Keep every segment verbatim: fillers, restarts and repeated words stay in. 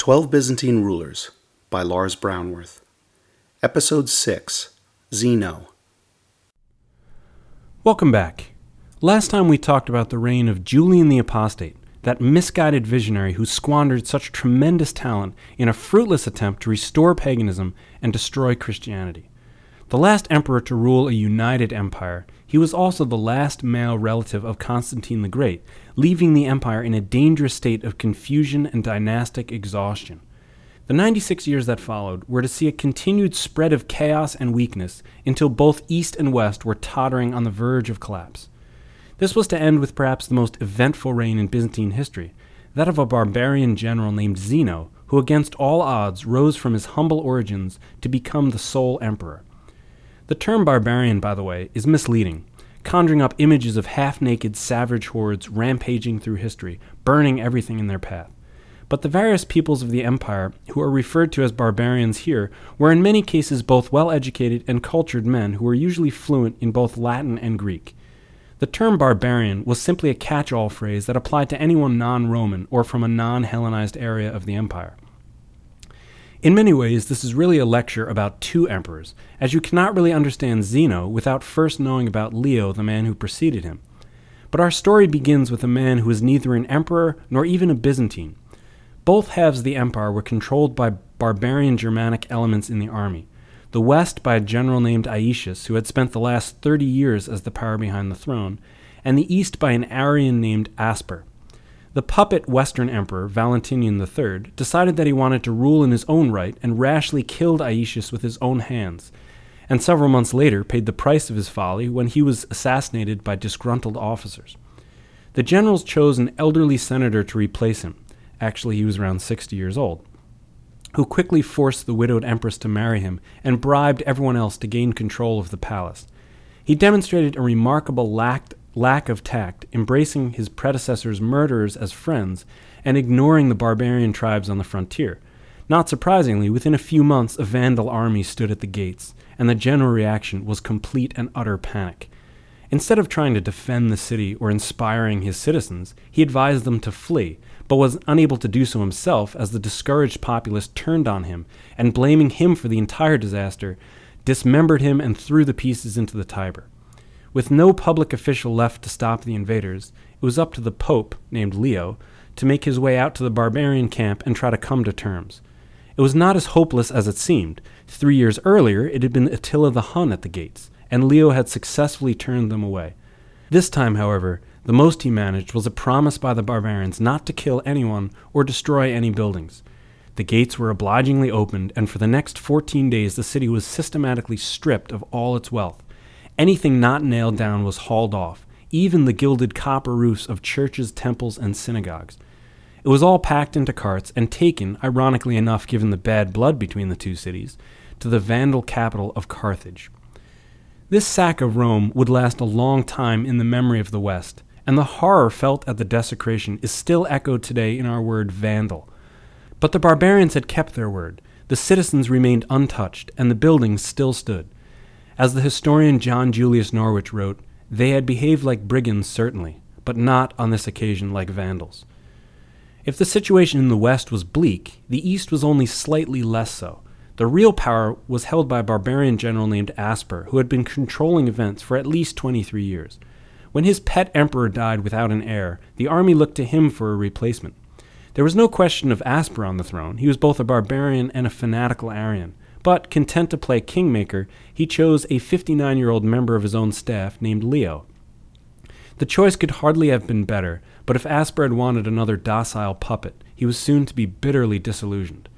Twelve Byzantine Rulers by Lars Brownworth. Episode six, Zeno. Welcome back. Last time we talked about the reign of Julian the Apostate, that misguided visionary who squandered such tremendous talent in a fruitless attempt to restore paganism and destroy Christianity. The last emperor to rule a united empire, he was also the last male relative of Constantine the Great, leaving the empire in a dangerous state of confusion and dynastic exhaustion. The ninety-six years that followed were to see a continued spread of chaos and weakness until both East and West were tottering on the verge of collapse. This was to end with perhaps the most eventful reign in Byzantine history, that of a barbarian general named Zeno, who against all odds rose from his humble origins to become the sole emperor. The term barbarian, by the way, is misleading, conjuring up images of half-naked savage hordes rampaging through history, burning everything in their path. But the various peoples of the empire who are referred to as barbarians here were in many cases both well-educated and cultured men who were usually fluent in both Latin and Greek. The term barbarian was simply a catch-all phrase that applied to anyone non-Roman or from a non-Hellenized area of the empire. In many ways, this is really a lecture about two emperors, as you cannot really understand Zeno without first knowing about Leo, the man who preceded him. But our story begins with a man who is neither an emperor nor even a Byzantine. Both halves of the empire were controlled by barbarian Germanic elements in the army, the west by a general named Aetius, who had spent the last thirty years as the power behind the throne, and the east by an Arian named Asper. The puppet Western emperor, Valentinian the Third, decided that he wanted to rule in his own right and rashly killed Aetius with his own hands, and several months later paid the price of his folly when he was assassinated by disgruntled officers. The generals chose an elderly senator to replace him, actually he was around sixty years old, who quickly forced the widowed empress to marry him and bribed everyone else to gain control of the palace. He demonstrated a remarkable lack lack of tact, embracing his predecessor's murderers as friends and ignoring the barbarian tribes on the frontier. Not surprisingly, within a few months, a Vandal army stood at the gates, and the general reaction was complete and utter panic. Instead of trying to defend the city or inspiring his citizens, he advised them to flee, but was unable to do so himself as the discouraged populace turned on him, and blaming him for the entire disaster, dismembered him and threw the pieces into the Tiber. With no public official left to stop the invaders, it was up to the Pope, named Leo, to make his way out to the barbarian camp and try to come to terms. It was not as hopeless as it seemed. Three years earlier, it had been Attila the Hun at the gates, and Leo had successfully turned them away. This time, however, the most he managed was a promise by the barbarians not to kill anyone or destroy any buildings. The gates were obligingly opened, and for the next fourteen days the city was systematically stripped of all its wealth. Anything not nailed down was hauled off, even the gilded copper roofs of churches, temples, and synagogues. It was all packed into carts and taken, ironically enough given the bad blood between the two cities, to the Vandal capital of Carthage. This sack of Rome would last a long time in the memory of the West, and the horror felt at the desecration is still echoed today in our word Vandal. But the barbarians had kept their word, the citizens remained untouched, and the buildings still stood. As the historian John Julius Norwich wrote, they had behaved like brigands certainly, but not on this occasion like vandals. If the situation in the West was bleak, the East was only slightly less so. The real power was held by a barbarian general named Asper, who had been controlling events for at least twenty-three years. When his pet emperor died without an heir, the army looked to him for a replacement. There was no question of Asper on the throne. He was both a barbarian and a fanatical Arian. But, content to play kingmaker, he chose a fifty-nine-year-old member of his own staff named Leo. The choice could hardly have been better, but if Asper had wanted another docile puppet, he was soon to be bitterly disillusioned.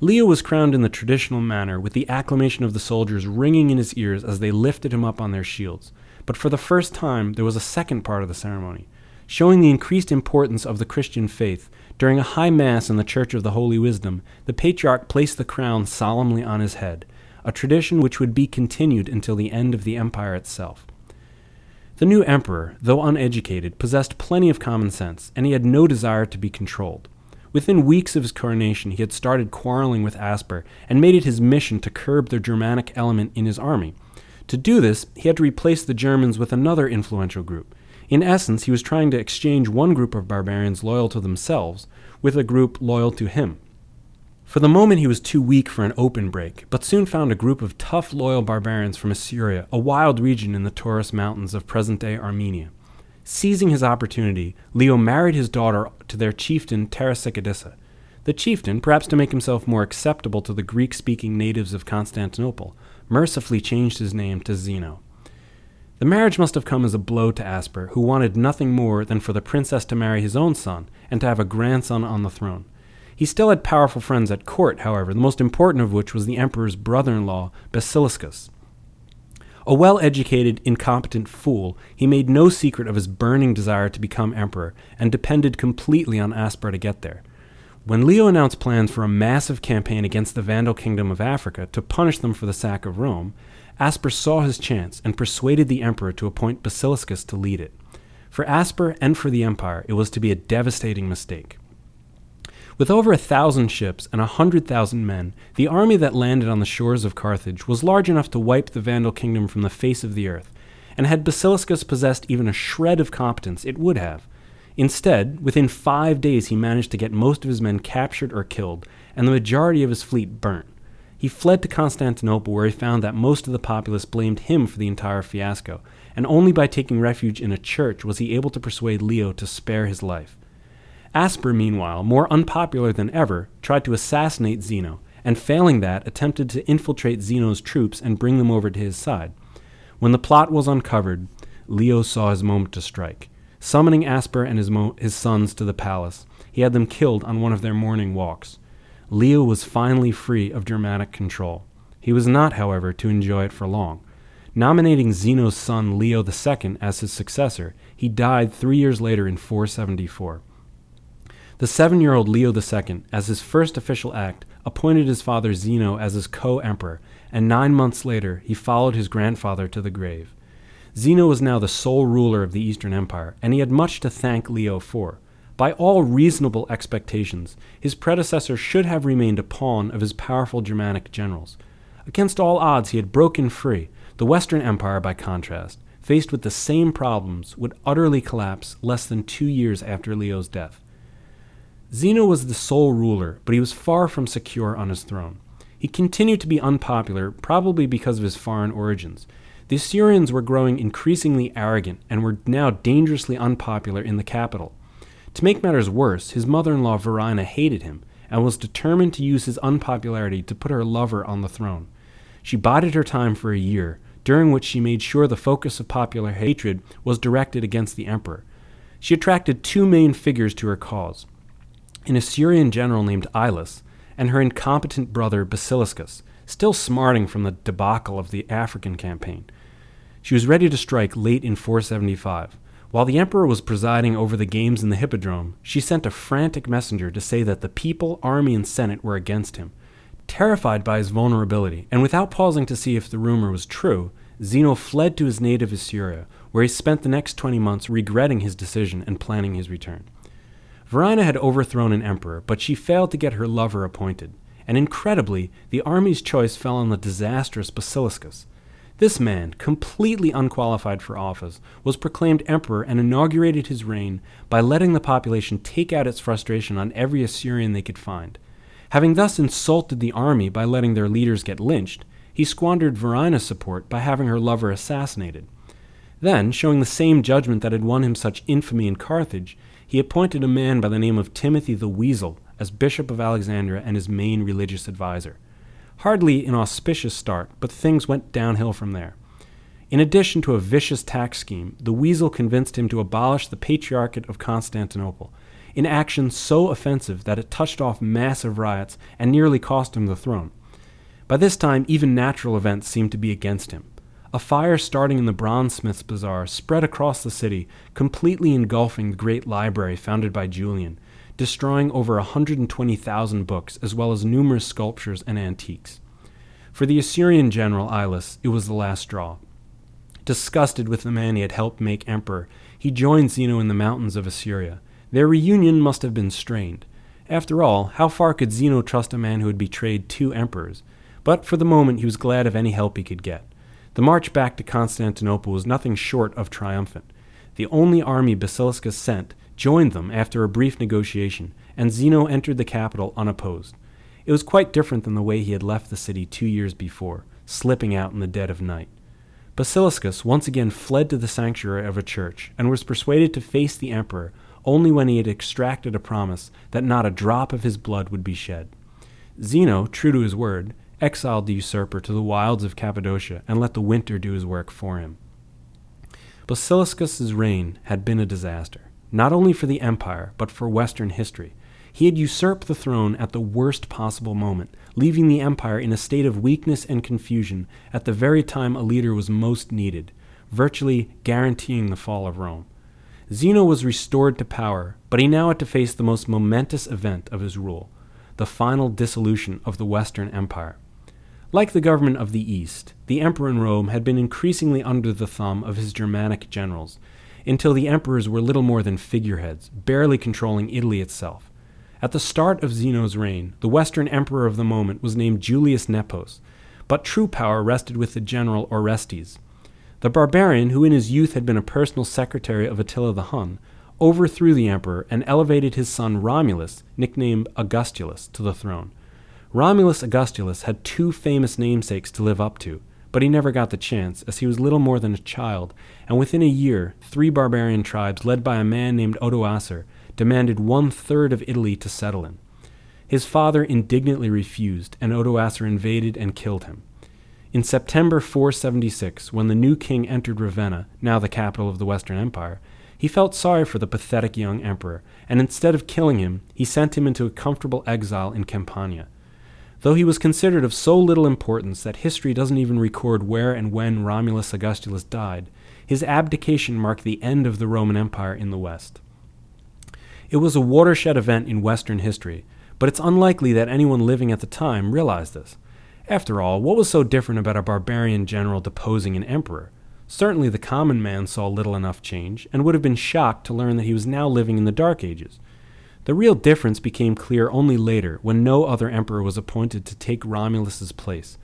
Leo was crowned in the traditional manner, with the acclamation of the soldiers ringing in his ears as they lifted him up on their shields. But for the first time, there was a second part of the ceremony, showing the increased importance of the Christian faith. During a high mass in the Church of the Holy Wisdom, the Patriarch placed the crown solemnly on his head, a tradition which would be continued until the end of the empire itself. The new emperor, though uneducated, possessed plenty of common sense, and he had no desire to be controlled. Within weeks of his coronation, he had started quarreling with Asper and made it his mission to curb the Germanic element in his army. To do this, he had to replace the Germans with another influential group. In essence, he was trying to exchange one group of barbarians loyal to themselves with a group loyal to him. For the moment, he was too weak for an open break, but soon found a group of tough, loyal barbarians from Isauria, a wild region in the Taurus Mountains of present-day Armenia. Seizing his opportunity, Leo married his daughter to their chieftain Tarasicadissa. The chieftain, perhaps to make himself more acceptable to the Greek-speaking natives of Constantinople, mercifully changed his name to Zeno. The marriage must have come as a blow to Asper, who wanted nothing more than for the princess to marry his own son and to have a grandson on the throne. He still had powerful friends at court, however, the most important of which was the emperor's brother-in-law, Basiliscus. A well-educated, incompetent fool, he made no secret of his burning desire to become emperor and depended completely on Asper to get there. When Leo announced plans for a massive campaign against the Vandal kingdom of Africa to punish them for the sack of Rome, Asper saw his chance and persuaded the emperor to appoint Basiliscus to lead it. For Asper and for the empire, it was to be a devastating mistake. With over a thousand ships and a hundred thousand men, the army that landed on the shores of Carthage was large enough to wipe the Vandal kingdom from the face of the earth, and had Basiliscus possessed even a shred of competence, it would have. Instead, within five days he managed to get most of his men captured or killed, and the majority of his fleet burnt. He fled to Constantinople, where he found that most of the populace blamed him for the entire fiasco, and only by taking refuge in a church was he able to persuade Leo to spare his life. Asper, meanwhile, more unpopular than ever, tried to assassinate Zeno, and failing that, attempted to infiltrate Zeno's troops and bring them over to his side. When the plot was uncovered, Leo saw his moment to strike. Summoning Asper and his, mo- his sons to the palace, he had them killed on one of their morning walks. Leo was finally free of Germanic control. He was not, however, to enjoy it for long. Nominating Zeno's son Leo the Second as his successor, he died three years later in four seventy-four. The seven-year-old Leo the Second, as his first official act, appointed his father Zeno as his co-emperor, and nine months later he followed his grandfather to the grave. Zeno was now the sole ruler of the Eastern Empire, and he had much to thank Leo for. By all reasonable expectations, his predecessor should have remained a pawn of his powerful Germanic generals. Against all odds, he had broken free. The Western Empire, by contrast, faced with the same problems, would utterly collapse less than two years after Leo's death. Zeno was the sole ruler, but he was far from secure on his throne. He continued to be unpopular, probably because of his foreign origins. The Assyrians were growing increasingly arrogant and were now dangerously unpopular in the capital. To make matters worse, his mother-in-law Varina hated him and was determined to use his unpopularity to put her lover on the throne. She bided her time for a year, during which she made sure the focus of popular hatred was directed against the emperor. She attracted two main figures to her cause: an Assyrian general named Ilus, and her incompetent brother Basiliscus, still smarting from the debacle of the African campaign. She was ready to strike late in four seventy-five. While the emperor was presiding over the games in the Hippodrome, she sent a frantic messenger to say that the people, army, and senate were against him. Terrified by his vulnerability, and without pausing to see if the rumor was true, Zeno fled to his native Isauria, where he spent the next twenty months regretting his decision and planning his return. Varina had overthrown an emperor, but she failed to get her lover appointed, and incredibly, the army's choice fell on the disastrous Basiliscus. This man, completely unqualified for office, was proclaimed emperor and inaugurated his reign by letting the population take out its frustration on every Assyrian they could find. Having thus insulted the army by letting their leaders get lynched, he squandered Varina's support by having her lover assassinated. Then, showing the same judgment that had won him such infamy in Carthage, he appointed a man by the name of Timothy the Weasel as Bishop of Alexandria and his main religious advisor. Hardly an auspicious start, but things went downhill from there. In addition to a vicious tax scheme, the Weasel convinced him to abolish the Patriarchate of Constantinople, an action so offensive that it touched off massive riots and nearly cost him the throne. By this time, even natural events seemed to be against him. A fire starting in the bronzesmith's bazaar spread across the city, completely engulfing the great library founded by Julian, destroying over one hundred twenty thousand books as well as numerous sculptures and antiques. For the Assyrian general Ilus, it was the last straw. Disgusted with the man he had helped make emperor, he joined Zeno in the mountains of Isauria. Their reunion must have been strained. After all, how far could Zeno trust a man who had betrayed two emperors? But for the moment he was glad of any help he could get. The march back to Constantinople was nothing short of triumphant. The only army Basiliscus sent joined them after a brief negotiation, and Zeno entered the capital unopposed. It was quite different than the way he had left the city two years before, slipping out in the dead of night. Basiliscus once again fled to the sanctuary of a church, and was persuaded to face the emperor only when he had extracted a promise that not a drop of his blood would be shed. Zeno, true to his word, exiled the usurper to the wilds of Cappadocia and let the winter do his work for him. Basiliscus's reign had been a disaster, not only for the empire, but for Western history. He had usurped the throne at the worst possible moment, leaving the empire in a state of weakness and confusion at the very time a leader was most needed, virtually guaranteeing the fall of Rome. Zeno was restored to power, but he now had to face the most momentous event of his rule, the final dissolution of the Western Empire. Like the government of the East, the emperor in Rome had been increasingly under the thumb of his Germanic generals, until the emperors were little more than figureheads, barely controlling Italy itself. At the start of Zeno's reign, the Western emperor of the moment was named Julius Nepos, but true power rested with the general Orestes. The barbarian, who in his youth had been a personal secretary of Attila the Hun, overthrew the emperor and elevated his son Romulus, nicknamed Augustulus, to the throne. Romulus Augustulus had two famous namesakes to live up to, but he never got the chance, as he was little more than a child, and within a year, three barbarian tribes led by a man named Odoacer demanded one-third of Italy to settle him. His father indignantly refused, and Odoacer invaded and killed him. In September four seventy-six, when the new king entered Ravenna, now the capital of the Western Empire, he felt sorry for the pathetic young emperor, and instead of killing him, he sent him into a comfortable exile in Campania. Though he was considered of so little importance that history doesn't even record where and when Romulus Augustulus died, his abdication marked the end of the Roman Empire in the West. It was a watershed event in Western history, but it's unlikely that anyone living at the time realized this. After all, what was so different about a barbarian general deposing an emperor? Certainly the common man saw little enough change, and would have been shocked to learn that he was now living in the Dark Ages. The real difference became clear only later, when no other emperor was appointed to take Romulus's place.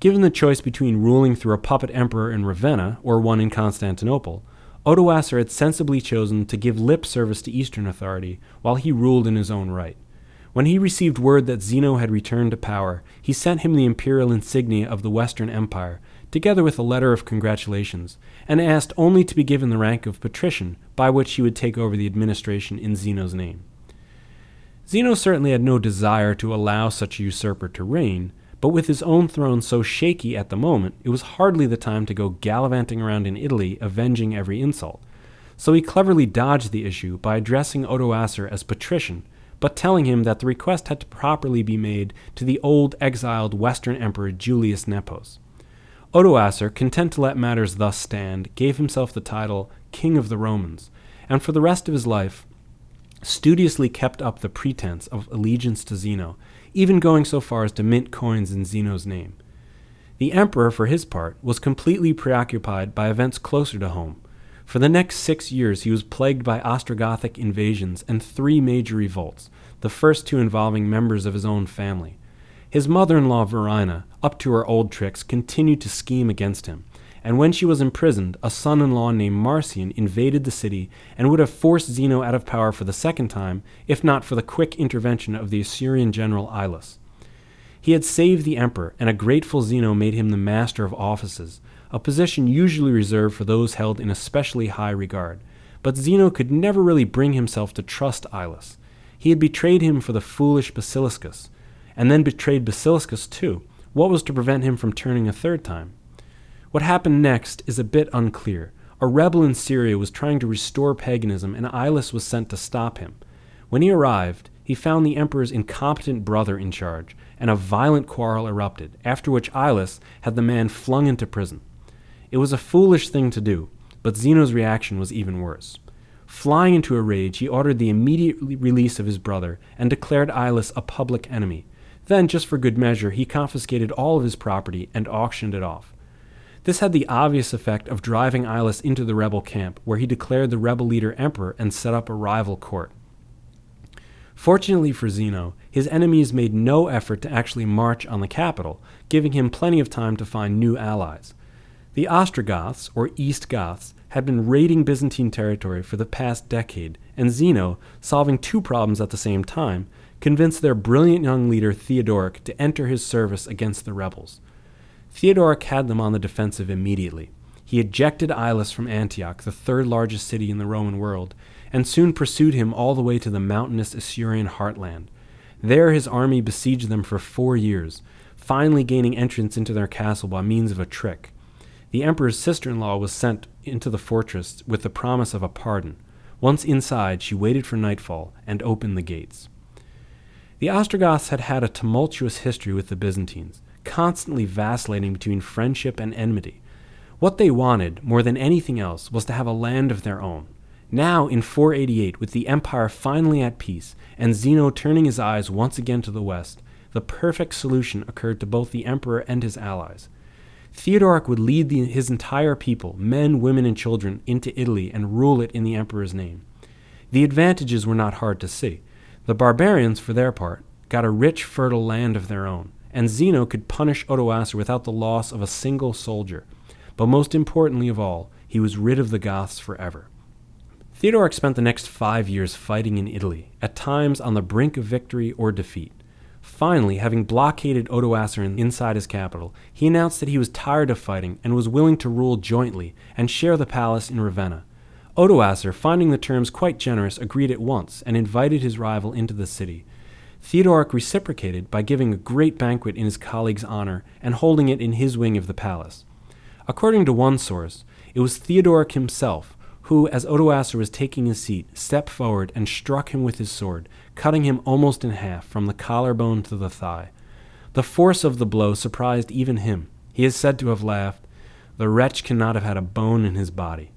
Given the choice between ruling through a puppet emperor in Ravenna, or one in Constantinople, Odoacer had sensibly chosen to give lip service to Eastern authority while he ruled in his own right. When he received word that Zeno had returned to power, he sent him the imperial insignia of the Western Empire, together with a letter of congratulations, and asked only to be given the rank of patrician, by which he would take over the administration in Zeno's name. Zeno certainly had no desire to allow such a usurper to reign, but with his own throne so shaky at the moment, it was hardly the time to go gallivanting around in Italy, avenging every insult. So he cleverly dodged the issue by addressing Odoacer as patrician, but telling him that the request had to properly be made to the old exiled Western emperor Julius Nepos. Odoacer, content to let matters thus stand, gave himself the title King of the Romans, and for the rest of his life, studiously kept up the pretense of allegiance to Zeno, even going so far as to mint coins in Zeno's name. The emperor, for his part, was completely preoccupied by events closer to home. For the next six years, he was plagued by Ostrogothic invasions and three major revolts, the first two involving members of his own family. His mother-in-law, Verina, up to her old tricks, continued to scheme against him, and when she was imprisoned, a son-in-law named Marcian invaded the city and would have forced Zeno out of power for the second time, if not for the quick intervention of the Assyrian general Ilus. He had saved the emperor, and a grateful Zeno made him the master of offices, a position usually reserved for those held in especially high regard. But Zeno could never really bring himself to trust Ilus. He had betrayed him for the foolish Basiliscus, and then betrayed Basiliscus too. What was to prevent him from turning a third time? What happened next is a bit unclear. A rebel in Syria was trying to restore paganism, and Ilus was sent to stop him. When he arrived, he found the emperor's incompetent brother in charge, and a violent quarrel erupted, after which Ilus had the man flung into prison. It was a foolish thing to do, but Zeno's reaction was even worse. Flying into a rage, he ordered the immediate release of his brother and declared Ilus a public enemy. Then, just for good measure, he confiscated all of his property and auctioned it off. This had the obvious effect of driving Ilus into the rebel camp, where he declared the rebel leader emperor and set up a rival court. Fortunately for Zeno, his enemies made no effort to actually march on the capital, giving him plenty of time to find new allies. The Ostrogoths, or East Goths, had been raiding Byzantine territory for the past decade, and Zeno, solving two problems at the same time, convinced their brilliant young leader Theodoric to enter his service against the rebels. Theodoric had them on the defensive immediately. He ejected Ilus from Antioch, the third largest city in the Roman world, and soon pursued him all the way to the mountainous Isaurian heartland. There his army besieged them for four years, finally gaining entrance into their castle by means of a trick. The emperor's sister-in-law was sent into the fortress with the promise of a pardon. Once inside, she waited for nightfall and opened the gates. The Ostrogoths had had a tumultuous history with the Byzantines, constantly vacillating between friendship and enmity. What they wanted, more than anything else, was to have a land of their own. Now, in four eighty-eight, with the empire finally at peace, and Zeno turning his eyes once again to the west, the perfect solution occurred to both the emperor and his allies. Theodoric would lead the, his entire people, men, women, and children, into Italy and rule it in the emperor's name. The advantages were not hard to see. The barbarians, for their part, got a rich, fertile land of their own, and Zeno could punish Odoacer without the loss of a single soldier. But most importantly of all, he was rid of the Goths forever. Theodoric spent the next five years fighting in Italy, at times on the brink of victory or defeat. Finally, having blockaded Odoacer inside his capital, he announced that he was tired of fighting and was willing to rule jointly and share the palace in Ravenna. Odoacer, finding the terms quite generous, agreed at once and invited his rival into the city. Theodoric reciprocated by giving a great banquet in his colleague's honor and holding it in his wing of the palace. According to one source, it was Theodoric himself who, as Odoacer was taking his seat, stepped forward and struck him with his sword, cutting him almost in half from the collarbone to the thigh. The force of the blow surprised even him. He is said to have laughed, "The wretch cannot have had a bone in his body."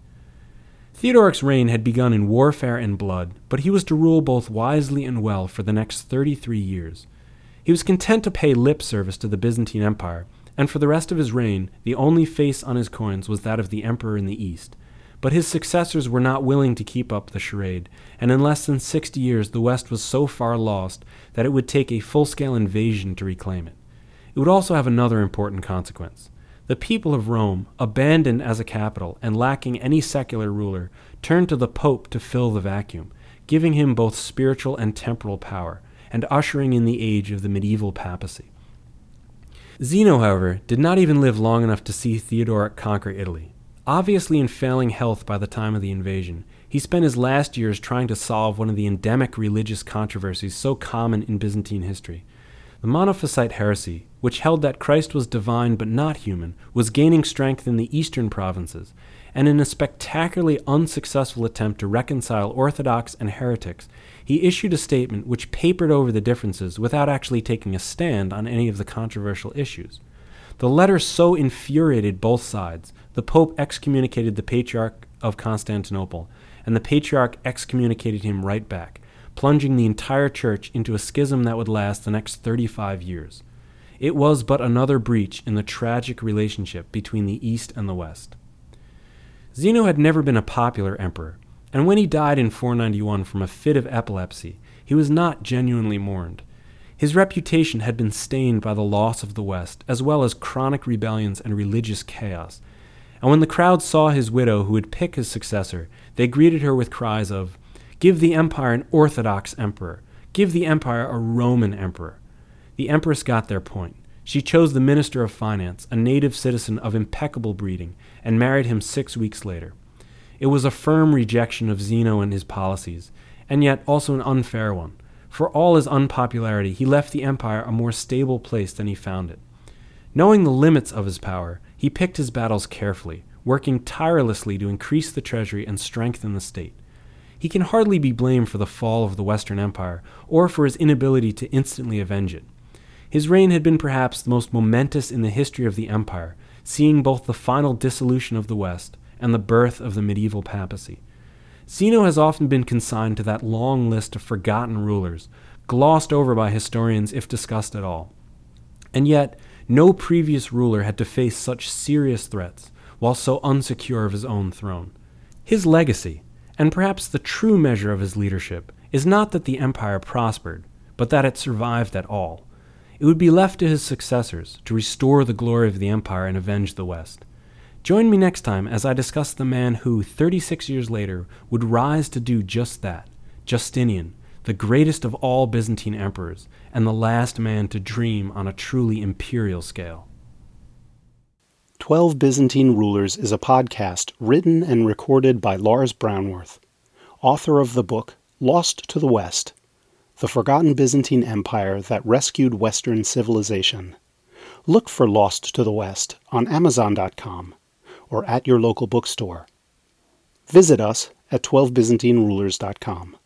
Theodoric's reign had begun in warfare and blood, but he was to rule both wisely and well for the next thirty-three years. He was content to pay lip service to the Byzantine Empire, and for the rest of his reign, the only face on his coins was that of the emperor in the east. But his successors were not willing to keep up the charade, and in less than sixty years the West was so far lost that it would take a full-scale invasion to reclaim it. It would also have another important consequence. The people of Rome, abandoned as a capital and lacking any secular ruler, turned to the Pope to fill the vacuum, giving him both spiritual and temporal power, and ushering in the age of the medieval papacy. Zeno, however, did not even live long enough to see Theodoric conquer Italy. Obviously in failing health by the time of the invasion, he spent his last years trying to solve one of the endemic religious controversies so common in Byzantine history. The Monophysite heresy, which held that Christ was divine but not human, was gaining strength in the eastern provinces, and in a spectacularly unsuccessful attempt to reconcile Orthodox and heretics, he issued a statement which papered over the differences without actually taking a stand on any of the controversial issues. The letter so infuriated both sides, the Pope excommunicated the Patriarch of Constantinople, and the Patriarch excommunicated him right back, plunging the entire church into a schism that would last the next thirty-five years. It was but another breach in the tragic relationship between the East and the West. Zeno had never been a popular emperor, and when he died in four ninety-one from a fit of epilepsy, he was not genuinely mourned. His reputation had been stained by the loss of the West, as well as chronic rebellions and religious chaos. And when the crowd saw his widow, who would pick his successor, they greeted her with cries of, "Give the empire an Orthodox emperor! Give the empire a Roman emperor!" The empress got their point. She chose the minister of finance, a native citizen of impeccable breeding, and married him six weeks later. It was a firm rejection of Zeno and his policies, and yet also an unfair one. For all his unpopularity, he left the empire a more stable place than he found it. Knowing the limits of his power, he picked his battles carefully, working tirelessly to increase the treasury and strengthen the state. He can hardly be blamed for the fall of the Western Empire, or for his inability to instantly avenge it. His reign had been perhaps the most momentous in the history of the empire, seeing both the final dissolution of the West and the birth of the medieval papacy. Zeno has often been consigned to that long list of forgotten rulers, glossed over by historians if discussed at all. And yet, no previous ruler had to face such serious threats while so unsecure of his own throne. His legacy, and perhaps the true measure of his leadership, is not that the empire prospered, but that it survived at all. It would be left to his successors to restore the glory of the empire and avenge the West. Join me next time as I discuss the man who, thirty-six years later, would rise to do just that, Justinian, the greatest of all Byzantine emperors, and the last man to dream on a truly imperial scale. Twelve Byzantine Rulers is a podcast written and recorded by Lars Brownworth, author of the book Lost to the West, The Forgotten Byzantine Empire That Rescued Western Civilization. Look for Lost to the West on Amazon dot com or at your local bookstore. Visit us at twelve byzantine rulers dot com.